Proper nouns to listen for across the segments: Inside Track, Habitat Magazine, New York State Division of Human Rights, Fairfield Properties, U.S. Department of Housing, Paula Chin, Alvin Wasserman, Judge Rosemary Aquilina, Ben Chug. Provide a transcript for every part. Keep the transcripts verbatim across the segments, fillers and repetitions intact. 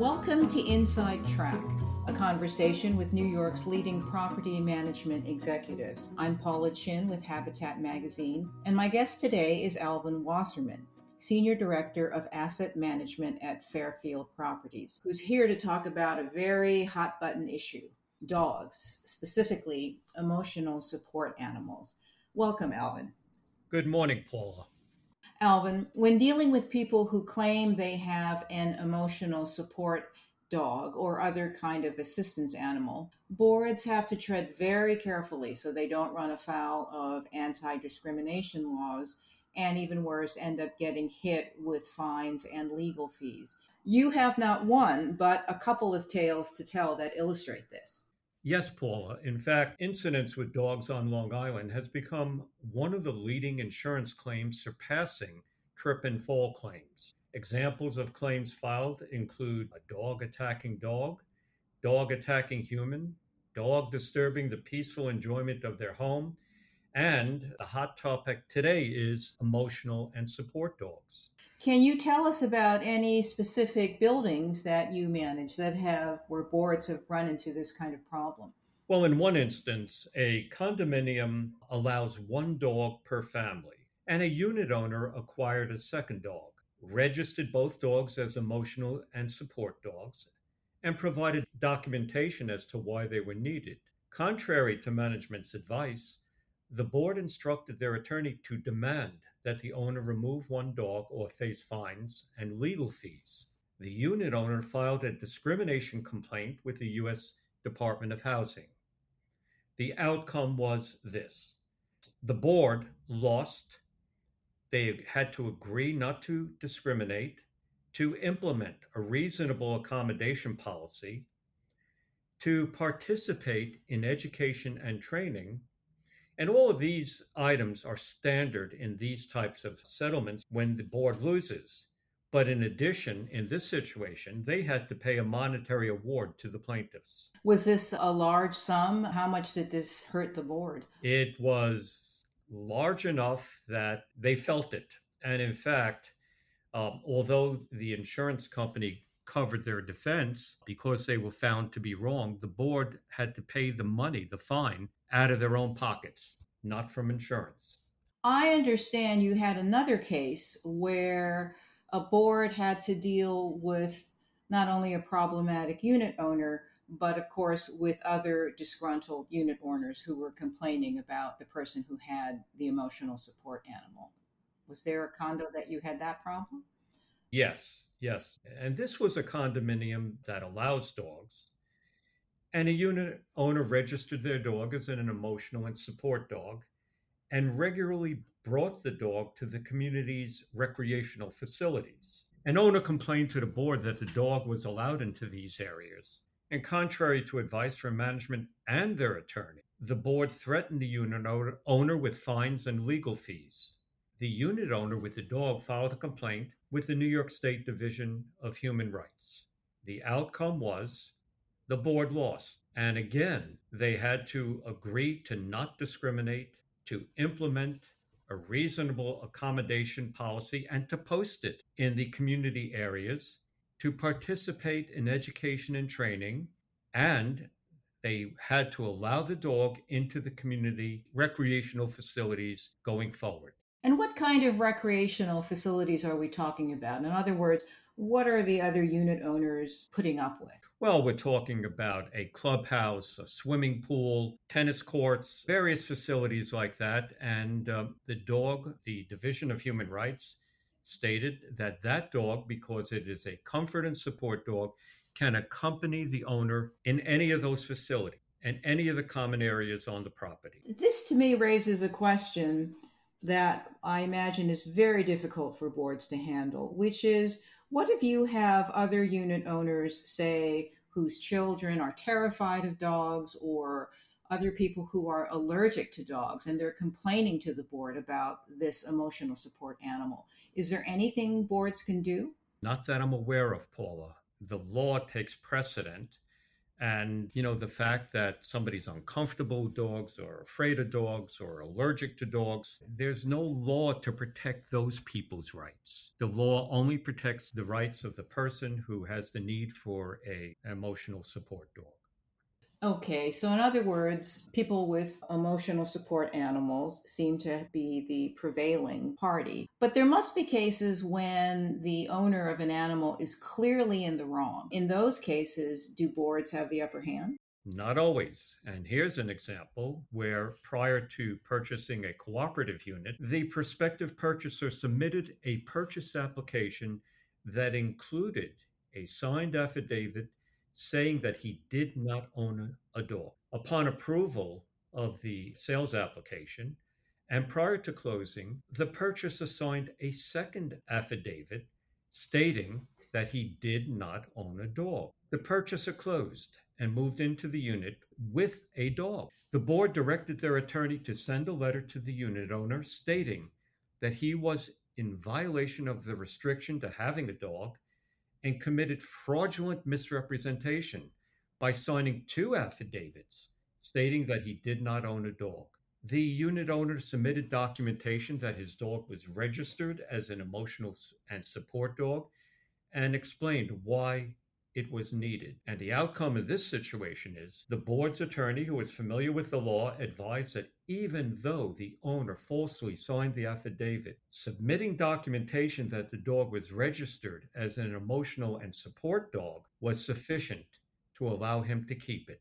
Welcome to Inside Track, a conversation with New York's leading property management executives. I'm Paula Chin with Habitat Magazine, and my guest today is Alvin Wasserman, Senior Director of Asset Management at Fairfield Properties, who's here to talk about a very hot-button issue, dogs, specifically emotional support animals. Welcome, Alvin. Good morning, Paula. Alvin, when dealing with people who claim they have an emotional support dog or other kind of assistance animal, boards have to tread very carefully so they don't run afoul of anti-discrimination laws and, even worse, end up getting hit with fines and legal fees. You have not one, but a couple of tales to tell that illustrate this. Yes, Paula. In fact, incidents with dogs on Long Island has become one of the leading insurance claims, surpassing trip and fall claims. Examples of claims filed include a dog attacking dog, dog attacking human, dog disturbing the peaceful enjoyment of their home, and the hot topic today is emotional and support dogs. Can you tell us about any specific buildings that you manage that have, where boards have run into this kind of problem? Well, in one instance, a condominium allows one dog per family, and a unit owner acquired a second dog, registered both dogs as emotional and support dogs, and provided documentation as to why they were needed. Contrary to management's advice, the board instructed their attorney to demand that the owner remove one dog or face fines and legal fees. The unit owner filed a discrimination complaint with the U S Department of Housing. The outcome was this. The board lost. They had to agree not to discriminate, to implement a reasonable accommodation policy, to participate in education and training. And all of these items are standard in these types of settlements when the board loses. But in addition, in this situation, they had to pay a monetary award to the plaintiffs. Was this a large sum? How much did this hurt the board? It was large enough that they felt it. And in fact, um, although the insurance company covered their defense because they were found to be wrong, the board had to pay the money, the fine, out of their own pockets, not from insurance. I understand you had another case where a board had to deal with not only a problematic unit owner, but of course with other disgruntled unit owners who were complaining about the person who had the emotional support animal. Was there a condo that you had that problem? Yes, yes. And this was a condominium that allows dogs. And a unit owner registered their dog as an emotional and support dog and regularly brought the dog to the community's recreational facilities. An owner complained to the board that the dog was allowed into these areas. And contrary to advice from management and their attorney, the board threatened the unit owner with fines and legal fees. The unit owner with the dog filed a complaint with the New York State Division of Human Rights. The outcome was the board lost. And again, they had to agree to not discriminate, to implement a reasonable accommodation policy, and to post it in the community areas, to participate in education and training, and they had to allow the dog into the community recreational facilities going forward. And what kind of recreational facilities are we talking about? In other words, what are the other unit owners putting up with? Well, we're talking about a clubhouse, a swimming pool, tennis courts, various facilities like that. And uh, the dog, the Division of Human Rights, stated that that dog, because it is a comfort and support dog, can accompany the owner in any of those facilities and any of the common areas on the property. This to me raises a question that I imagine is very difficult for boards to handle, which is, what if you have other unit owners, say, whose children are terrified of dogs, or other people who are allergic to dogs, and they're complaining to the board about this emotional support animal? Is there anything boards can do? Not that I'm aware of, Paula. The law takes precedent, And, you know, the fact that somebody's uncomfortable with dogs or afraid of dogs or allergic to dogs, there's no law to protect those people's rights. The law only protects the rights of the person who has the need for a emotional support dog. Okay, so in other words, people with emotional support animals seem to be the prevailing party. But there must be cases when the owner of an animal is clearly in the wrong. In those cases, do boards have the upper hand? Not always. And here's an example where prior to purchasing a cooperative unit, the prospective purchaser submitted a purchase application that included a signed affidavit saying that he did not own a dog. Upon approval of the sales application and prior to closing, the purchaser signed a second affidavit stating that he did not own a dog. The purchaser closed and moved into the unit with a dog. The board directed their attorney to send a letter to the unit owner stating that he was in violation of the restriction to having a dog and committed fraudulent misrepresentation by signing two affidavits stating that he did not own a dog. The unit owner submitted documentation that his dog was registered as an emotional and support dog and explained why it was needed. And the outcome of this situation is the board's attorney, who is familiar with the law, advised that even though the owner falsely signed the affidavit, submitting documentation that the dog was registered as an emotional and support dog was sufficient to allow him to keep it.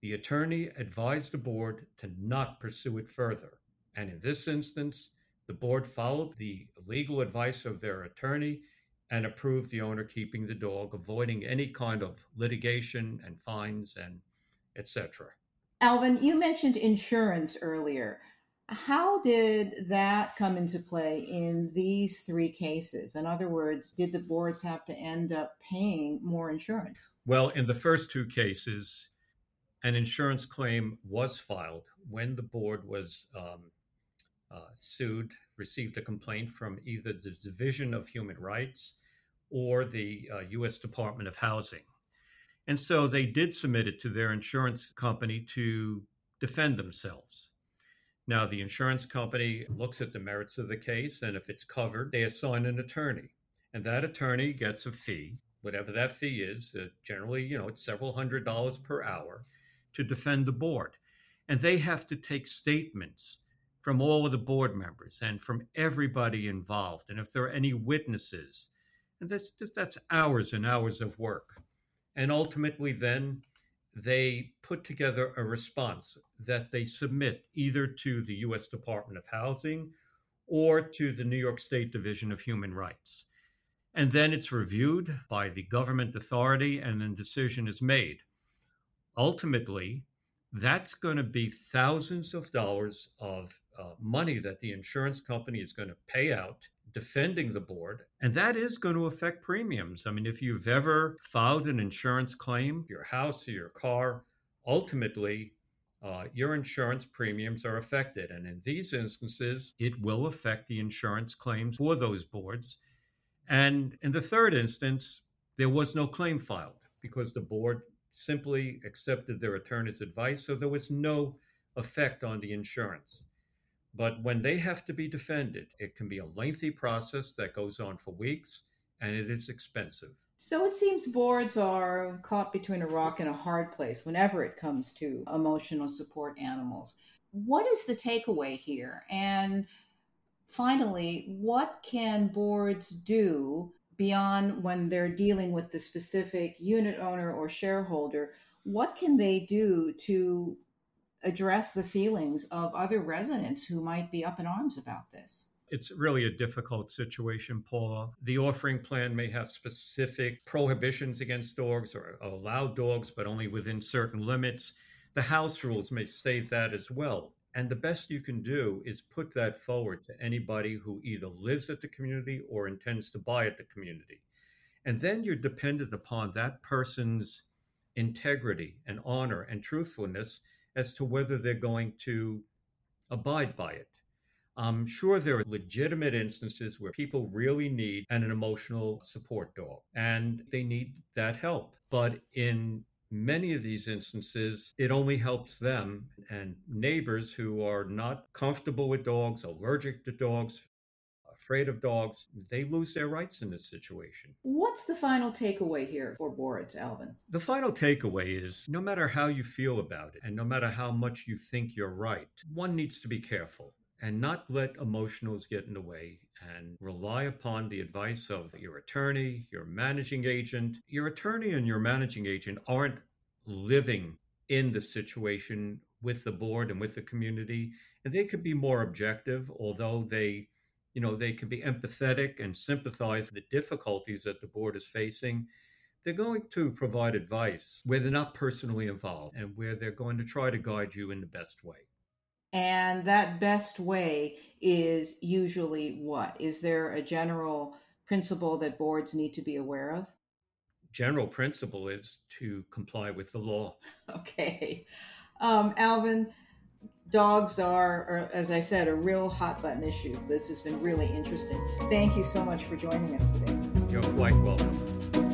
The attorney advised the board to not pursue it further. And in this instance, the board followed the legal advice of their attorney and approved the owner keeping the dog, avoiding any kind of litigation and fines and et cetera. Alvin, you mentioned insurance earlier. How did that come into play in these three cases? In other words, did the boards have to end up paying more insurance? Well, in the first two cases, an insurance claim was filed when the board was um, Uh, sued, received a complaint from either the Division of Human Rights or the uh, U S Department of Housing. And so they did submit it to their insurance company to defend themselves. Now, the insurance company looks at the merits of the case, and if it's covered, they assign an attorney. And that attorney gets a fee, whatever that fee is, uh, generally, you know, it's several hundred dollars per hour to defend the board. And they have to take statements from all of the board members and from everybody involved. And if there are any witnesses, and that's just, that's hours and hours of work. And ultimately then they put together a response that they submit either to the U S Department of Housing or to the New York State Division of Human Rights. And then it's reviewed by the government authority and then decision is made. Ultimately, that's going to be thousands of dollars of uh, money that the insurance company is going to pay out defending the board. And that is going to affect premiums. I mean, if you've ever filed an insurance claim, your house or your car, ultimately uh, your insurance premiums are affected. And in these instances, it will affect the insurance claims for those boards. And in the third instance, there was no claim filed because the board simply accepted their attorney's advice, so there was no effect on the insurance. But when they have to be defended, it can be a lengthy process that goes on for weeks, and it is expensive. So it seems boards are caught between a rock and a hard place whenever it comes to emotional support animals. What is the takeaway here? And finally, what can boards do beyond when they're dealing with the specific unit owner or shareholder? What can they do to address the feelings of other residents who might be up in arms about this? It's really a difficult situation, Paula. The offering plan may have specific prohibitions against dogs or allow dogs, but only within certain limits. The house rules may state that as well. And the best you can do is put that forward to anybody who either lives at the community or intends to buy at the community. And then you're dependent upon that person's integrity and honor and truthfulness as to whether they're going to abide by it. I'm sure there are legitimate instances where people really need an emotional support dog and they need that help. But in many of these instances, it only helps them and neighbors who are not comfortable with dogs, allergic to dogs, afraid of dogs, they lose their rights in this situation. What's the final takeaway here for boards, Alvin? The final takeaway is no matter how you feel about it and no matter how much you think you're right, one needs to be careful and not let emotionals get in the way and rely upon the advice of your attorney, your managing agent. Your attorney and your managing agent aren't living in the situation with the board and with the community, and they could be more objective, although they You know, they can be empathetic and sympathize with the difficulties that the board is facing. They're going to provide advice where they're not personally involved and where they're going to try to guide you in the best way. And that best way is usually what? Is there a general principle that boards need to be aware of? General principle is to comply with the law. Okay. Um, Alvin, dogs are, are, as I said, a real hot button issue. This has been really interesting. Thank you so much for joining us today. You're quite welcome.